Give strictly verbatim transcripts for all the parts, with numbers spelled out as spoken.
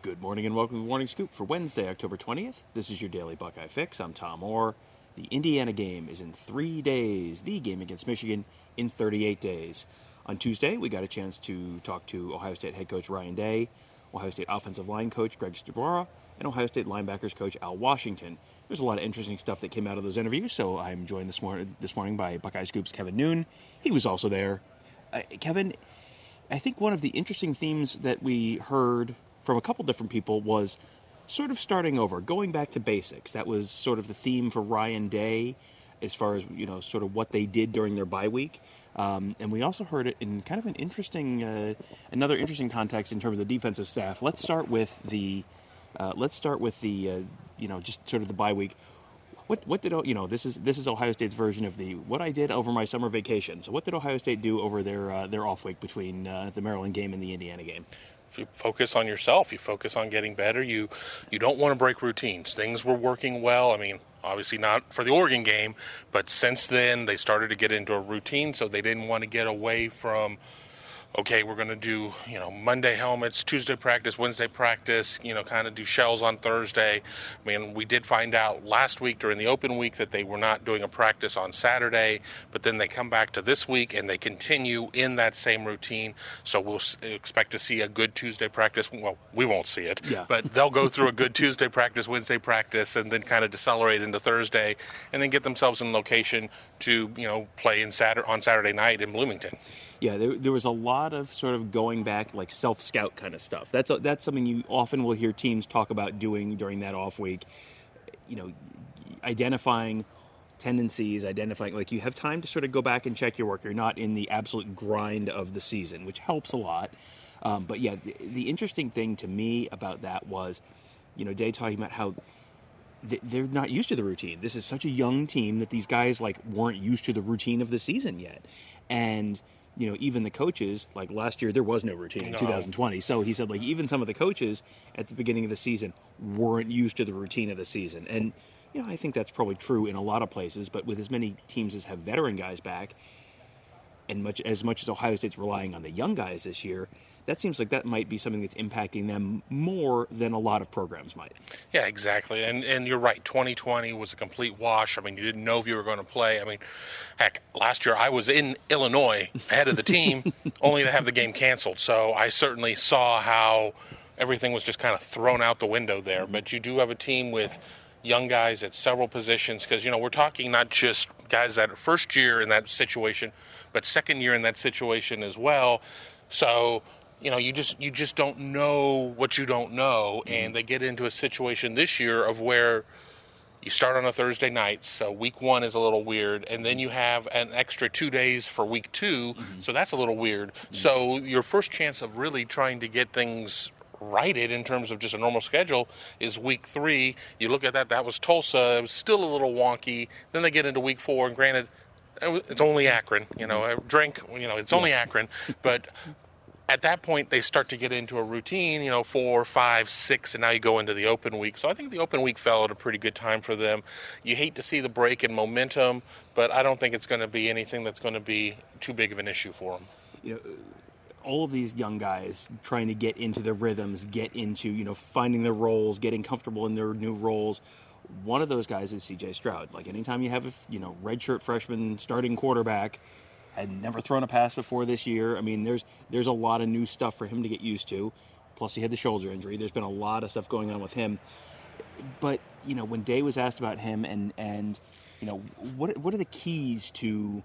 Good morning and welcome to Morning Scoop for Wednesday, October twentieth. This is your daily Buckeye Fix. I'm Tom Orr. The Indiana game is in three days. The game against Michigan in thirty-eight days. On Tuesday, we got a chance to talk to Ohio State head coach Ryan Day, Ohio State offensive line coach Greg Studrawa, and Ohio State linebackers coach Al Washington. There's a lot of interesting stuff that came out of those interviews, so I'm joined this, mor- this morning by Buckeye Scoop's Kevin Noon. He was also there. Uh, Kevin, I think one of the interesting themes that we heard from a couple different people was sort of starting over, going back to basics. That was sort of the theme for Ryan Day as far as, you know, sort of what they did during their bye week. Um, and we also heard it in kind of an interesting, uh, another interesting context in terms of the defensive staff. Let's start with the, uh, let's start with the, uh, you know, just sort of the bye week. What what did, you know, this is this is Ohio State's version of the, what I did over my summer vacation. So what did Ohio State do over their, uh, their off week between uh, the Maryland game and the Indiana game? If you focus on yourself, you focus on getting better. You you don't want to break routines. Things were working well. I mean, obviously not for the Oregon game, but since then they started to get into a routine, so they didn't want to get away from, okay, we're going to do, you know, Monday helmets, Tuesday practice, Wednesday practice, you know, kind of do shells on Thursday. I mean, we did find out last week during the open week that they were not doing a practice on Saturday, but then they come back to this week and they continue in that same routine. So we'll expect to see a good Tuesday practice. Well, we won't see it, yeah. But they'll go through a good Tuesday practice, Wednesday practice, and then kind of decelerate into Thursday and then get themselves in location to, you know, play in Saturday, on Saturday night in Bloomington. Yeah, there, there was a lot of sort of going back, like self-scout kind of stuff. That's a, that's something you often will hear teams talk about doing during that off week. You know, identifying tendencies, identifying, like you have time to sort of go back and check your work. You're not in the absolute grind of the season, which helps a lot. Um, but yeah, the, the interesting thing to me about that was, you know, Day talking about how they're not used to the routine. This is such a young team that these guys like weren't used to the routine of the season yet. And you know, even the coaches, like last year, there was no routine in no. two thousand twenty. So he said, like, even some of the coaches at the beginning of the season weren't used to the routine of the season. And, you know, I think that's probably true in a lot of places. But with as many teams as have veteran guys back, and much as much as Ohio State's relying on the young guys this year, that seems like that might be something that's impacting them more than a lot of programs might. Yeah, exactly. And and you're right. twenty twenty was a complete wash. I mean, you didn't know if you were going to play. I mean, heck, last year I was in Illinois ahead of the team only to have the game canceled. So I certainly saw how everything was just kind of thrown out the window there. But you do have a team with young guys at several positions because, you know, we're talking not just guys that are first year in that situation, but second year in that situation as well. So, you know, you just you just don't know what you don't know, and they get into a situation this year of where you start on a Thursday night, so week one is a little weird, and then you have an extra two days for week two, mm-hmm. so that's a little weird. Mm-hmm. So your first chance of really trying to get things righted in terms of just a normal schedule is week three. You look at that, that was Tulsa, it was still a little wonky. Then they get into week four, and granted, it's only Akron, you know, I drink, you know, it's only Akron, but at that point, they start to get into a routine, you know, four, five, six, and now you go into the open week. So I think the open week fell at a pretty good time for them. You hate to see the break in momentum, but I don't think it's going to be anything that's going to be too big of an issue for them. You know, all of these young guys trying to get into their rhythms, get into, you know, finding their roles, getting comfortable in their new roles. One of those guys is C J Stroud. Like anytime you have a, you know, redshirt freshman starting quarterback, had never thrown a pass before this year. I mean, there's there's a lot of new stuff for him to get used to. Plus, he had the shoulder injury. There's been a lot of stuff going on with him. But, you know, when Day was asked about him and, and you know, what what are the keys to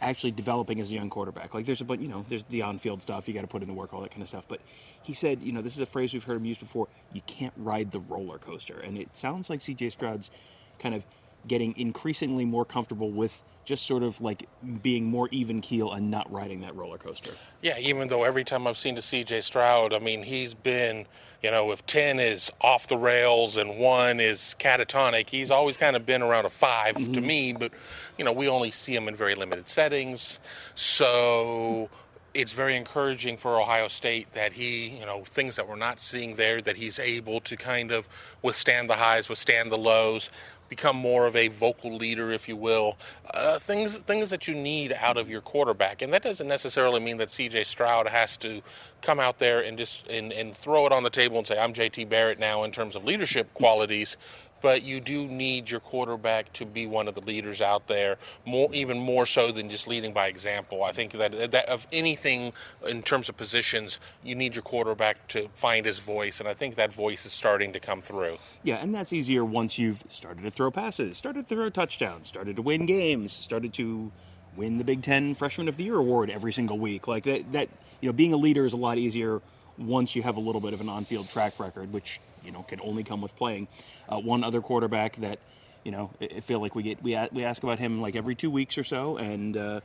actually developing as a young quarterback? Like, there's a bunch, you know, there's the on-field stuff. You got to put in the work, all that kind of stuff. But he said, you know, this is a phrase we've heard him use before. You can't ride the roller coaster. And it sounds like C J Stroud's kind of getting increasingly more comfortable with just sort of like being more even keel and not riding that roller coaster. Yeah, even though every time I've seen the C J Stroud, I mean, he's been, you know, if ten is off the rails and one is catatonic, he's always kind of been around a five mm-hmm. to me. But, you know, we only see him in very limited settings. So it's very encouraging for Ohio State that he, you know, things that we're not seeing there, that he's able to kind of withstand the highs, withstand the lows, become more of a vocal leader, if you will, uh, things things that you need out of your quarterback. And that doesn't necessarily mean that C J Stroud has to come out there and just and, and throw it on the table and say, I'm J T Barrett now in terms of leadership qualities. But you do need your quarterback to be one of the leaders out there, more even more so than just leading by example. I think that, that of anything in terms of positions, you need your quarterback to find his voice, and I think that voice is starting to come through. Yeah, and that's easier once you've started to throw passes, started to throw touchdowns, started to win games, started to win the Big Ten Freshman of the Year award every single week. Like that, that you know, being a leader is a lot easier once you have a little bit of an on-field track record, which, you know, can only come with playing. Uh, one other quarterback that, you know, I feel like we get we we ask about him like every two weeks or so, and uh,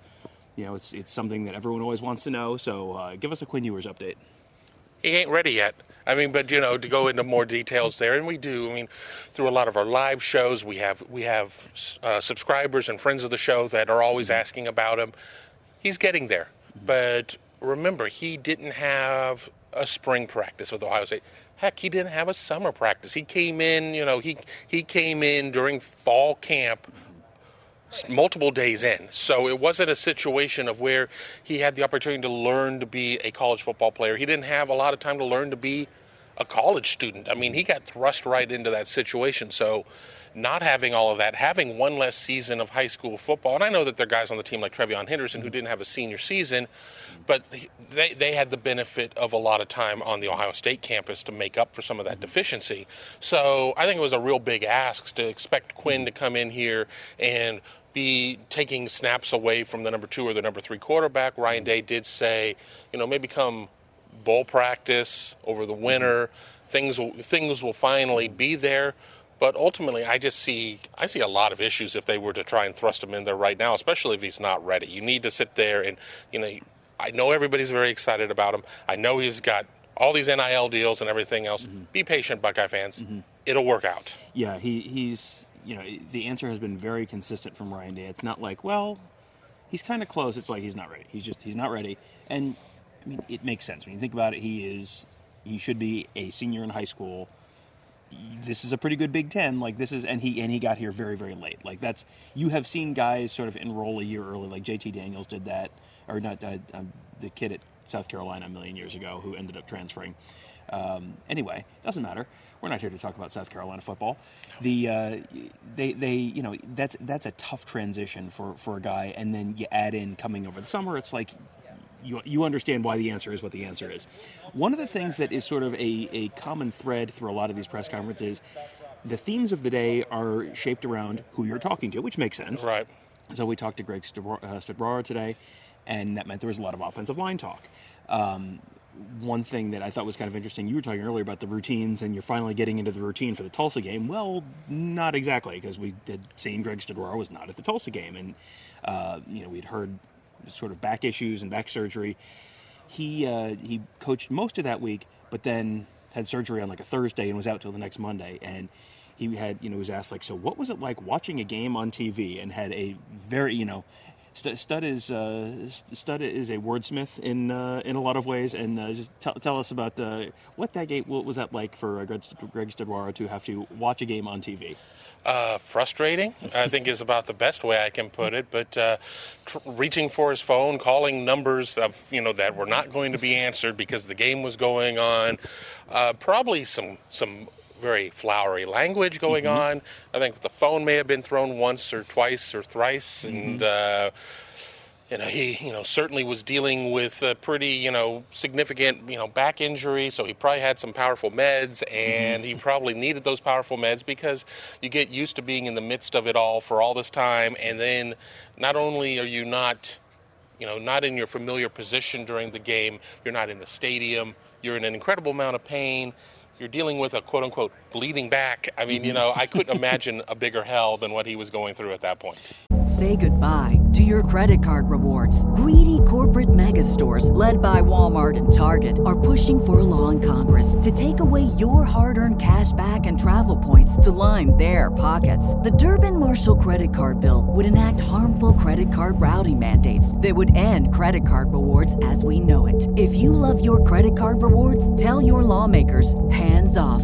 you know, it's it's something that everyone always wants to know. So uh, give us a Quinn Ewers update. He ain't ready yet. I mean, but, you know, to go into more details there, and we do, I mean, through a lot of our live shows, we have we have uh, subscribers and friends of the show that are always asking about him. He's getting there, mm-hmm. but remember, he didn't have a spring practice with Ohio State. Heck, he didn't have a summer practice. He came in, you know, he he came in during fall camp multiple days in. So it wasn't a situation of where he had the opportunity to learn to be a college football player. He didn't have a lot of time to learn to be a college student. I mean, he got thrust right into that situation. So not having all of that, having one less season of high school football, and I know that there are guys on the team like TreVeyon Henderson who didn't have a senior season, but they they had the benefit of a lot of time on the Ohio State campus to make up for some of that deficiency. So I think it was a real big ask to expect Quinn to come in here and be taking snaps away from the number two or the number three quarterback. Ryan Day did say, you know, maybe come bowl practice over the winter, things will, things will finally be there. But ultimately, I just see I see a lot of issues if they were to try and thrust him in there right now, especially if he's not ready. You need to sit there and, you know, I know everybody's very excited about him. I know he's got all these N I L deals and everything else. Mm-hmm. Be patient, Buckeye fans. Mm-hmm. It'll work out. Yeah, he, he's, you know, the answer has been very consistent from Ryan Day. It's not like, well, he's kind of close. It's like he's not ready. He's just, he's not ready. And, I mean, it makes sense. When you think about it, he is, he should be a senior in high school. This is a pretty good Big Ten. Like this is, and he and he got here very, very late. Like that's, you have seen guys sort of enroll a year early. Like J T Daniels did that, or not uh, um, the kid at South Carolina a million years ago who ended up transferring. Um, anyway, doesn't matter. We're not here to talk about South Carolina football. The uh, they they you know that's that's a tough transition for for a guy, and then you add in coming over the summer. It's like you you understand why the answer is what the answer is. One of the things that is sort of a, a common thread through a lot of these press conferences, the themes of the day are shaped around who you're talking to, which makes sense. Right. So we talked to Greg Studrawa today, and that meant there was a lot of offensive line talk. Um, one thing that I thought was kind of interesting, you were talking earlier about the routines, and you're finally getting into the routine for the Tulsa game. Well, not exactly, because we had seen Greg Studrawa was not at the Tulsa game, and uh, you know we'd heard sort of back issues and back surgery. He uh, he coached most of that week, but then had surgery on like a Thursday and was out till the next Monday. And he had, you know, was asked like, so what was it like watching a game on T V? And had a very, you know, St- Stud is uh, Stud is a wordsmith in uh, in a lot of ways. And uh, just t- tell us about uh, what that game, what was that like for uh, Greg, St- Greg Studrawa to have to watch a game on T V? Uh, frustrating, I think, is about the best way I can put it. But uh, tr- reaching for his phone, calling numbers of, you know, that were not going to be answered because the game was going on. Uh, probably some some very flowery language going mm-hmm. on. I think the phone may have been thrown once or twice or thrice, mm-hmm. and uh, You know, he, you know, certainly was dealing with a pretty, you know, significant, you know, back injury, so he probably had some powerful meds, and he probably needed those powerful meds because you get used to being in the midst of it all for all this time, and then not only are you not, you know, not in your familiar position during the game, you're not in the stadium, you're in an incredible amount of pain, you're dealing with a quote-unquote bleeding back. I mean, you know, I couldn't imagine a bigger hell than what he was going through at that point. Say goodbye to your credit card rewards. Greedy corporate mega stores, led by Walmart and Target, are pushing for a law in Congress to take away your hard-earned cash back and travel points to line their pockets. The Durbin-Marshall credit card bill would enact harmful credit card routing mandates that would end credit card rewards as we know it. If you love your credit card rewards, tell your lawmakers, hands off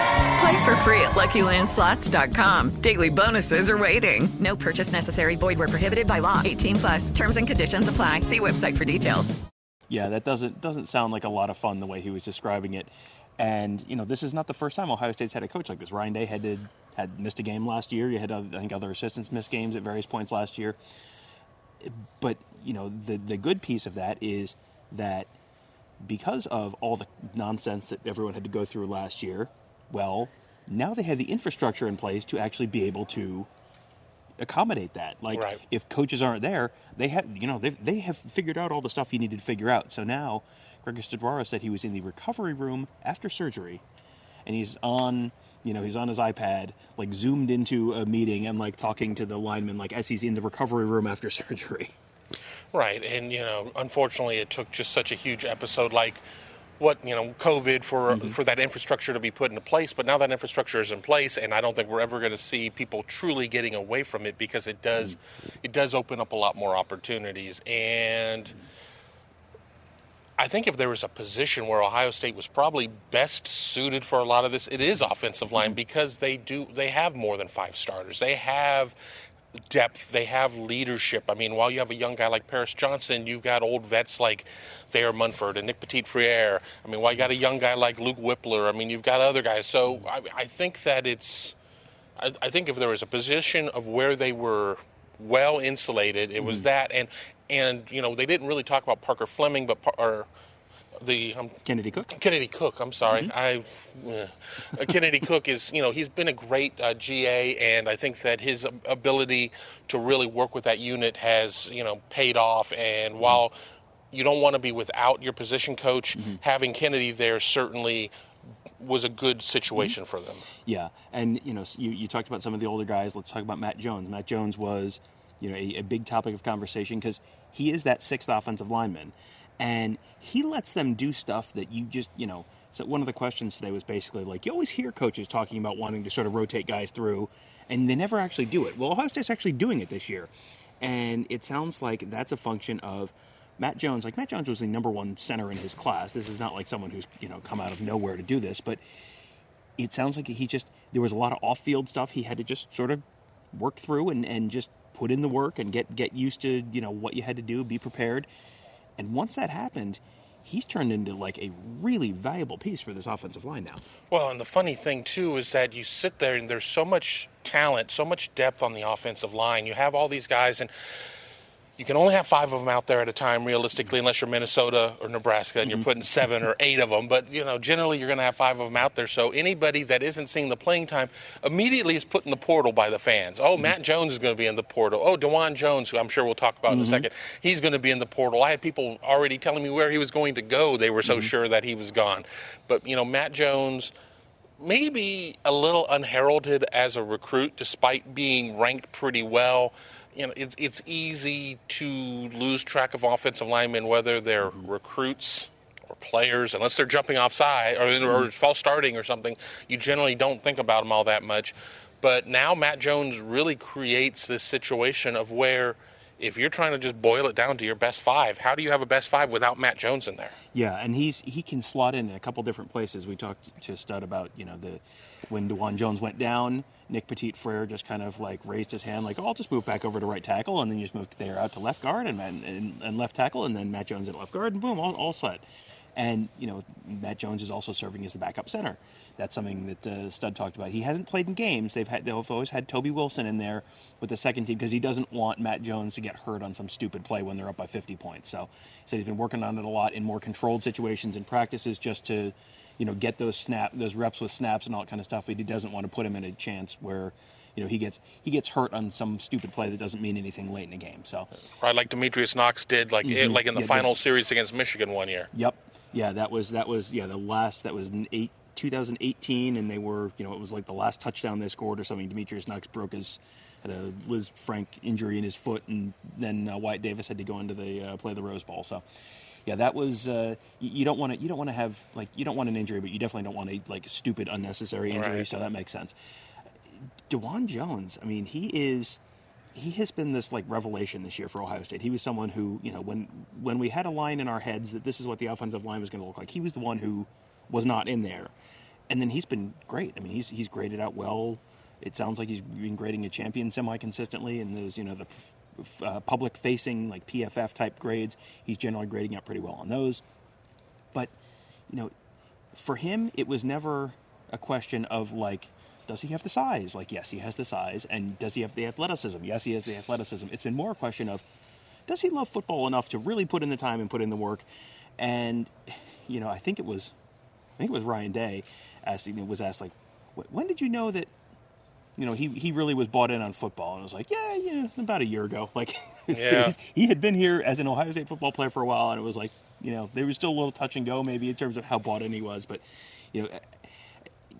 Play for free at lucky land slots dot com. Daily bonuses are waiting. No purchase necessary. Void where prohibited by law. eighteen plus. Terms and conditions apply. See website for details. Yeah, that doesn't doesn't sound like a lot of fun the way he was describing it. And, you know, this is not the first time Ohio State's had a coach like this. Ryan Day had, to, had missed a game last year. You had, I think, other assistants miss games at various points last year. But, you know, the the good piece of that is that because of all the nonsense that everyone had to go through last year, well, now they have the infrastructure in place to actually be able to accommodate that. Like, right. If coaches aren't there, they have, you know, they they have figured out all the stuff you needed to figure out. So now, Greg Studrawa said he was in the recovery room after surgery, and he's on, you know, he's on his iPad, like zoomed into a meeting and like talking to the lineman, like as he's in the recovery room after surgery. Right, and, you know, unfortunately it took just such a huge episode like what, you know, COVID for mm-hmm. for that infrastructure to be put into place, but now that infrastructure is in place, and I don't think we're ever going to see people truly getting away from it because it does mm-hmm. it does open up a lot more opportunities. And I think if there was a position where Ohio State was probably best suited for a lot of this, it is offensive line mm-hmm. because they do they have more than five starters. They have depth, they have leadership. I mean, while you have a young guy like Paris Johnson, you've got old vets like Thayer Munford and Nick Petit-Frere. I mean, while you got a young guy like Luke Wypler, I mean, you've got other guys. So I, I think that it's I, I think if there was a position of where they were well insulated, it was mm-hmm. that. And, and you know, they didn't really talk about Parker Fleming, but or the um, Kennedy Cook. Kennedy Cook, I'm sorry. Mm-hmm. I uh, Kennedy Cook is, you know, he's been a great uh, G A, and I think that his ability to really work with that unit has, you know, paid off. And mm-hmm. while you don't want to be without your position coach, mm-hmm. having Kennedy there certainly was a good situation mm-hmm. for them. Yeah, and, you know, you, you talked about some of the older guys. Let's talk about Matt Jones. Matt Jones was, you know, a, a big topic of conversation because he is that sixth offensive lineman. And he lets them do stuff that you just, you know, so one of the questions today was basically like, you always hear coaches talking about wanting to sort of rotate guys through, and they never actually do it. Well, Ohio State's actually doing it this year. And it sounds like that's a function of Matt Jones. Like, Matt Jones was the number one center in his class. This is not like someone who's, you know, come out of nowhere to do this. But it sounds like he just, there was a lot of off-field stuff he had to just sort of work through and, and just put in the work and get, get used to, you know, what you had to do, be prepared. And once that happened, he's turned into like a really valuable piece for this offensive line now. Well, and the funny thing, too, is that you sit there and there's so much talent, so much depth on the offensive line. You have all these guys, and You can only have five of them out there at a time, realistically, unless you're Minnesota or Nebraska and mm-hmm. you're putting seven or eight of them. But, you know, generally you're going to have five of them out there. So anybody that isn't seeing the playing time immediately is put in the portal by the fans. Oh, mm-hmm. Matt Jones is going to be in the portal. Oh, DeJuan Jones, who I'm sure we'll talk about mm-hmm. in a second, he's going to be in the portal. I had people already telling me where he was going to go. They were so mm-hmm. sure that he was gone. But, you know, Matt Jones – maybe a little unheralded as a recruit, despite being ranked pretty well. You know, it's it's easy to lose track of offensive linemen, whether they're mm-hmm. recruits or players, unless they're jumping offside or, mm-hmm. or false starting or something. You generally don't think about them all that much. But now Matt Jones really creates this situation of where if you're trying to just boil it down to your best five, how do you have a best five without Matt Jones in there? Yeah, and he's he can slot in in a couple different places. We talked to Stud about, you know, the when DeJuan Jones went down, Nick Petit-Frere just kind of like raised his hand like, oh, I'll just move back over to right tackle, and then you just moved Thayer out to left guard and, and, and left tackle, and then Matt Jones at left guard, and boom, all, all set. And, you know, Matt Jones is also serving as the backup center. That's something that uh, Stud talked about. He hasn't played in games. They've had, they've always had Toby Wilson in there with the second team because he doesn't want Matt Jones to get hurt on some stupid play when they're up by fifty points. So he said he's been working on it a lot in more controlled situations and practices just to, you know, get those snap, those reps with snaps and all that kind of stuff. But he doesn't want to put him in a chance where, you know, he gets he gets hurt on some stupid play that doesn't mean anything late in the game. So right, like Demetrius Knox did, like mm-hmm. like in the yeah, final yeah. series against Michigan one year. Yep. Yeah, that was that was yeah the last that was eight. two thousand eighteen, and they were, you know, it was like the last touchdown they scored or something. Demetrius Knox broke his, had a Liz Frank injury in his foot, and then uh, Wyatt Davis had to go into the uh, play the Rose Bowl. So, yeah, that was uh, you don't want to you don't want to have like you don't want an injury, but you definitely don't want a like stupid unnecessary injury. Right. So that makes sense. DeJuan Jones, I mean, he is. He has been this, like, revelation this year for Ohio State. He was someone who, you know, when when we had a line in our heads that this is what the offensive line was going to look like, he was the one who was not in there. And then he's been great. I mean, he's he's graded out well. It sounds like he's been grading a champion semi-consistently in those, you know, the uh, public-facing, like, P F F-type grades. He's generally grading out pretty well on those. But, you know, for him, it was never a question of, like, does he have the size? Like, yes, he has the size. And does he have the athleticism? Yes, he has the athleticism. It's been more a question of, does he love football enough to really put in the time and put in the work? And, you know, I think it was, I think it was Ryan Day asked, you know, was asked, like, when did you know that, you know, he, he really was bought in on football? And I was like, yeah, you know, about a year ago. Like, yeah. he had been here as an Ohio State football player for a while, and it was like, you know, there was still a little touch and go maybe in terms of how bought in he was. But, you know,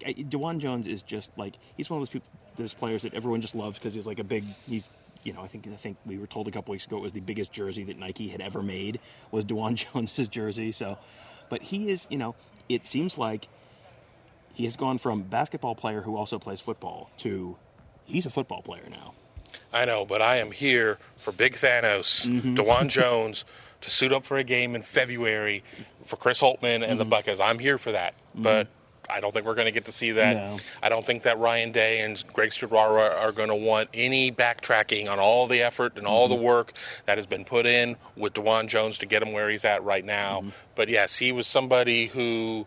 DeJuan Jones is just like, he's one of those people, those players that everyone just loves because he's like a big, he's, you know, I think I think we were told a couple weeks ago it was the biggest jersey that Nike had ever made was DeJuan Jones' jersey. So, but he is, you know, it seems like he has gone from basketball player who also plays football to he's a football player now. I know, but I am here for Big Thanos, mm-hmm. DeJuan Jones, to suit up for a game in February for Chris Holtman and mm-hmm. the Buckeyes. I'm here for that, mm-hmm. but I don't think we're going to get to see that. No. I don't think that Ryan Day and Greg Studrawa are going to want any backtracking on all the effort and all mm-hmm. the work that has been put in with DeJuan Jones to get him where he's at right now. Mm-hmm. But, yes, he was somebody who,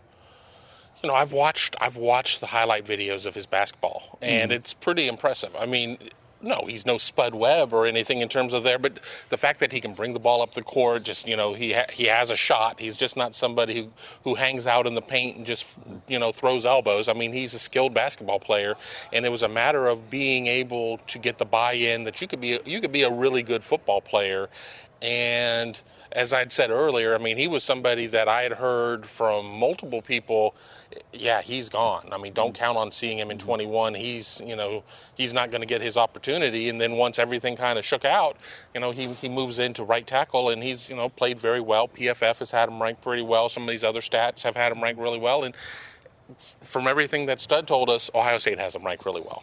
you know, I've watched I've watched the highlight videos of his basketball, mm-hmm. and it's pretty impressive. I mean, no, he's no Spud Webb or anything in terms of there, but the fact that he can bring the ball up the court, just, you know, he ha- he has a shot. He's just not somebody who, who hangs out in the paint and just, you know, throws elbows. I mean, he's a skilled basketball player, and it was a matter of being able to get the buy-in that you could be a, you could be a really good football player. And as I'd said earlier, I mean, he was somebody that I had heard from multiple people, yeah, he's gone. I mean, don't count on seeing him in twenty-one. He's, you know, he's not going to get his opportunity. And then once everything kind of shook out, you know, he, he moves into right tackle, and he's, you know, played very well. P F F has had him ranked pretty well. Some of these other stats have had him ranked really well. And from everything that Stud told us, Ohio State has him ranked really well.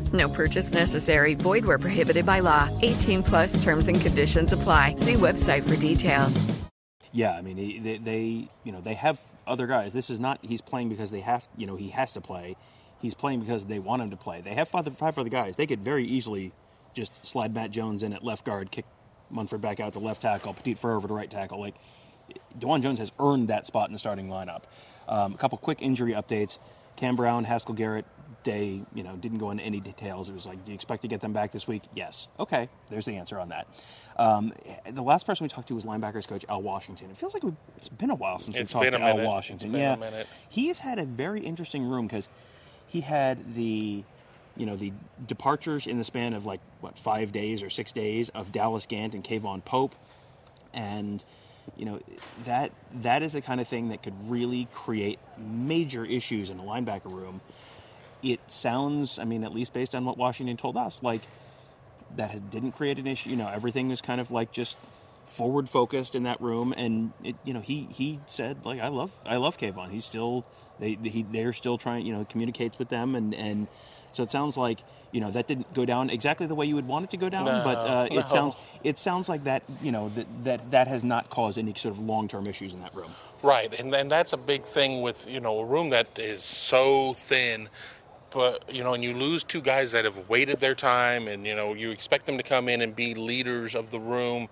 No purchase necessary. Void where prohibited by law. eighteen plus terms and conditions apply. See website for details. Yeah, I mean, they, they you know, they have other guys. This is not he's playing because they have, you know, he has to play. He's playing because they want him to play. They have five, five other guys. They could very easily just slide Matt Jones in at left guard, kick Munford back out to left tackle, Petit-Frere over to right tackle. Like, DeJuan Jones has earned that spot in the starting lineup. Um, a couple quick injury updates. Cam Brown, Haskell Garrett, Day, you know, didn't go into any details. It was like, do you expect to get them back this week? Yes. Okay, there's the answer on that. Um, the last person we talked to was linebackers coach Al Washington. It feels like it's been a while since it's we talked to minute. Al Washington. Yeah, he has had a very interesting room because he had the, you know, the departures in the span of like what five days or six days of Dallas Gant and Kayvon Pope, and you know that that is the kind of thing that could really create major issues in the linebacker room. It sounds, I mean, at least based on what Washington told us, like that has, didn't create an issue. You know, everything was kind of like just forward focused in that room, and it, you know, he, he said like I love I love Kayvon. He's still they he, they're still trying. You know, communicates with them, and, and so it sounds like you know that didn't go down exactly the way you would want it to go down. No, but uh, no. it sounds it sounds like that you know that that, that has not caused any sort of long term issues in that room. Right, and and that's a big thing with you know a room that is so thin. But, you know, and you lose two guys that have waited their time and, you know, you expect them to come in and be leaders of the room.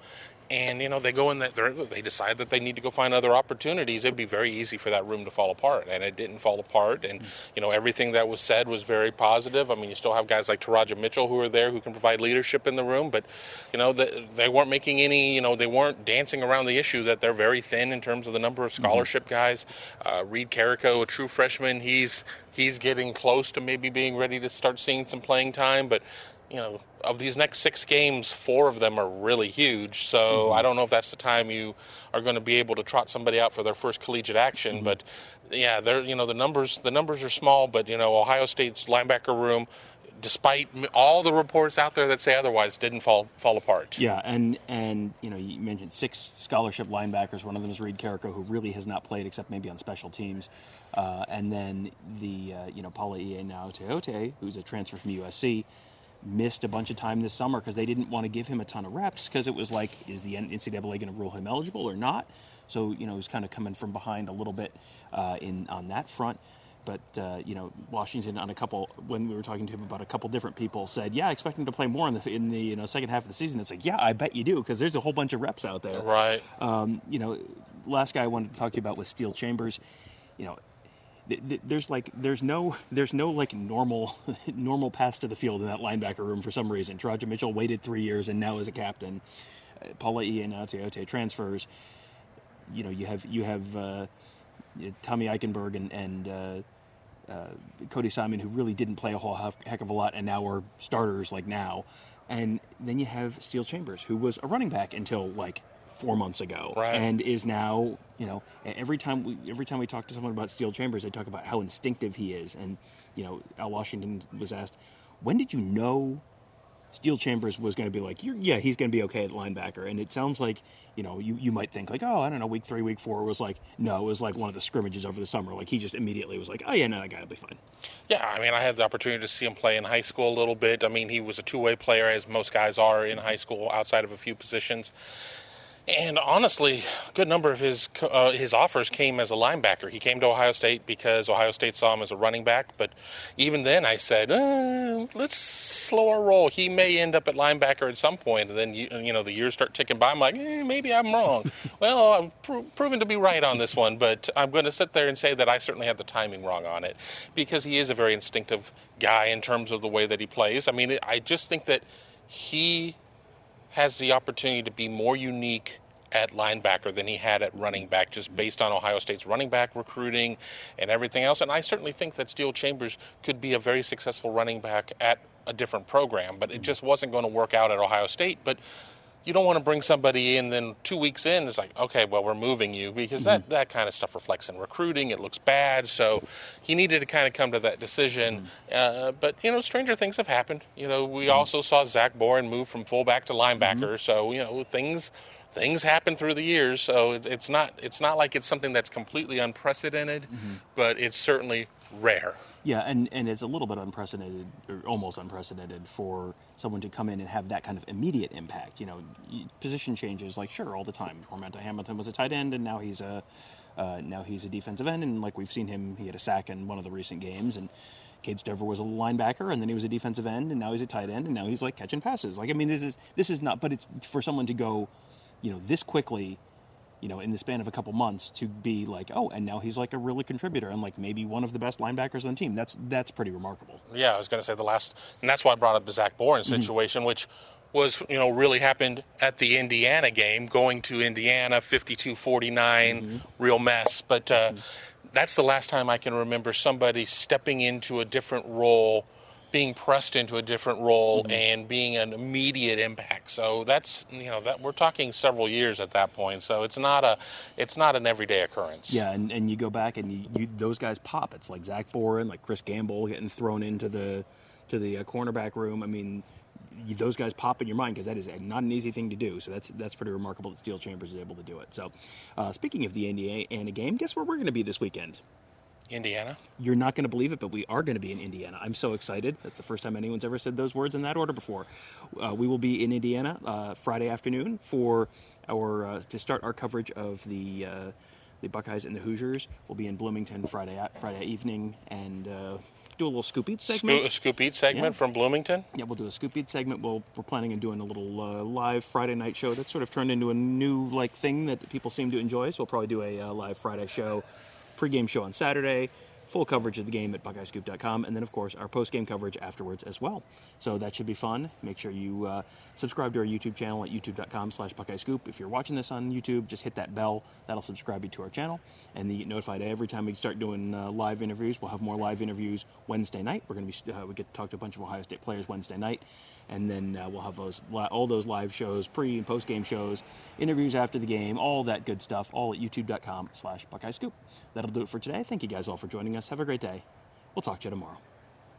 And, you know, they go in that they decide that they need to go find other opportunities. It'd be very easy for that room to fall apart. And it didn't fall apart. And, you know, everything that was said was very positive. I mean, you still have guys like Teradja Mitchell who are there who can provide leadership in the room. But, you know, the, they weren't making any, you know, they weren't dancing around the issue that they're very thin in terms of the number of scholarship mm-hmm. guys. Uh, Reed Carrico, a true freshman, he's he's getting close to maybe being ready to start seeing some playing time. But, you know, of these next six games, four of them are really huge. So mm-hmm. I don't know if that's the time you are going to be able to trot somebody out for their first collegiate action. Mm-hmm. But yeah, they're you know the numbers the numbers are small. But you know Ohio State's linebacker room, despite all the reports out there that say otherwise, didn't fall fall apart. Yeah, and and you know you mentioned six scholarship linebackers. One of them is Reed Carrico, who really has not played except maybe on special teams. Uh, and then the uh, you know Palaie Gaoteote, who's a transfer from U S C. Missed a bunch of time this summer because they didn't want to give him a ton of reps because it was like, is the N C double A going to rule him eligible or not? So, you know, he's kind of coming from behind a little bit uh, in on that front. But, uh, you know, Washington on a couple, when we were talking to him about a couple different people, said, yeah, I expect him to play more in the, in the you know second half of the season. It's like, yeah, I bet you do because there's a whole bunch of reps out there. Right. Um, you know, last guy I wanted to talk to you about was Steele Chambers. You know, There's like there's no there's no like normal normal pass to the field in that linebacker room for some reason. Teradja Mitchell waited three years and now is a captain. Uh, Palaie Gaoteote transfers. You know you have you have uh, you know, Tommy Eichenberg and, and uh, uh, Cody Simon who really didn't play a whole heck of a lot and now are starters like now. And then you have Steele Chambers who was a running back until like. Four months ago, right. And is now, you know, every time we every time we talk to someone about Steele Chambers, they talk about how instinctive he is. And you know, Al Washington was asked, "When did you know Steele Chambers was going to be like, yeah, he's going to be okay at linebacker?" And it sounds like, you know, you, you might think like, "Oh, I don't know, week three, week four was like, no, it was like one of the scrimmages over the summer. Like he just immediately was like, oh yeah, no, that guy'll be fine." Yeah, I mean, I had the opportunity to see him play in high school a little bit. I mean, he was a two way player, as most guys are in high school, outside of a few positions. And honestly, a good number of his uh, his offers came as a linebacker. He came to Ohio State because Ohio State saw him as a running back. But even then I said, eh, let's slow our roll. He may end up at linebacker at some point. And then, you, you know, the years start ticking by. I'm like, eh, maybe I'm wrong. Well, I'm pro- proven to be right on this one. But I'm going to sit there and say that I certainly had the timing wrong on it, because he is a very instinctive guy in terms of the way that he plays. I mean, I just think that he has the opportunity to be more unique at linebacker than he had at running back, just based on Ohio State's running back recruiting and everything else. And I certainly think that Steele Chambers could be a very successful running back at a different program, but it just wasn't going to work out at Ohio State. But you don't want to bring somebody in, then two weeks in, it's like, okay, well, we're moving you, because that, mm-hmm. that kind of stuff reflects in recruiting. It looks bad. So he needed to kind of come to that decision. Mm-hmm. Uh, but, you know, stranger things have happened. You know, we mm-hmm. also saw Zach Boren move from fullback to linebacker. Mm-hmm. So, you know, things things happen through the years. So it, it's not it's not like it's something that's completely unprecedented, mm-hmm. but it's certainly rare. Yeah, and, and it's a little bit unprecedented, or almost unprecedented, for someone to come in and have that kind of immediate impact. You know, position changes, like, sure, all the time. Tormanta Hamilton was a tight end, and now he's a uh, now he's a defensive end. And like we've seen him, he had a sack in one of the recent games. And Cade Stover was a linebacker, and then he was a defensive end, and now he's a tight end, and now he's like catching passes. Like, I mean, this is this is not, but it's for someone to go, you know, this quickly, you know, in the span of a couple months, to be like, oh, and now he's like a really contributor and like maybe one of the best linebackers on the team. That's that's pretty remarkable. Yeah, I was going to say the last, and that's why I brought up the Zach Boren situation, mm-hmm. which was, you know, really happened at the Indiana game, going to Indiana, fifty-two forty-nine, mm-hmm. real mess. But uh, mm-hmm. that's the last time I can remember somebody stepping into a different role, being pressed into a different role, mm-hmm. and being an immediate impact. So that's, you know, that we're talking several years at that point. So it's not a, it's not an everyday occurrence. Yeah, and, and you go back and you, you those guys pop. It's like Zach Boren, like Chris Gamble getting thrown into the to the uh, cornerback room. I mean, you, those guys pop in your mind, because that is not an easy thing to do. So that's that's pretty remarkable that Steele Chambers is able to do it. So uh, speaking of the Indiana game, guess where we're going to be this weekend? Indiana. You're not going to believe it, but we are going to be in Indiana. I'm so excited. That's the first time anyone's ever said those words in that order before. Uh, we will be in Indiana uh, Friday afternoon for our uh, to start our coverage of the uh, the Buckeyes and the Hoosiers. We'll be in Bloomington Friday Friday evening and uh, do a little scoop eat segment. Scoop, a scoop eat segment yeah. from Bloomington. Yeah, we'll do a scoop eat segment. We'll, we're planning on doing a little uh, live Friday night show. That's sort of turned into a new like thing that people seem to enjoy. So we'll probably do a uh, live Friday show. Pre-game show on Saturday, full coverage of the game at Buckeye Scoop dot com, and then, of course, our post-game coverage afterwards as well. So that should be fun. Make sure you uh, subscribe to our YouTube channel at youtube dot com slash Buckeye Scoop. If you're watching this on YouTube, just hit that bell. That'll subscribe you to our channel, and then you get notified every time we start doing uh, live interviews. We'll have more live interviews Wednesday night. We're going to be uh, we get to talk to a bunch of Ohio State players Wednesday night, and then uh, we'll have those all those live shows, pre- and post-game shows, interviews after the game, all that good stuff, all at youtube dot com slash Buckeye Scoop. That'll do it for today. Thank you guys all for joining us. Have a great day. We'll talk to you tomorrow.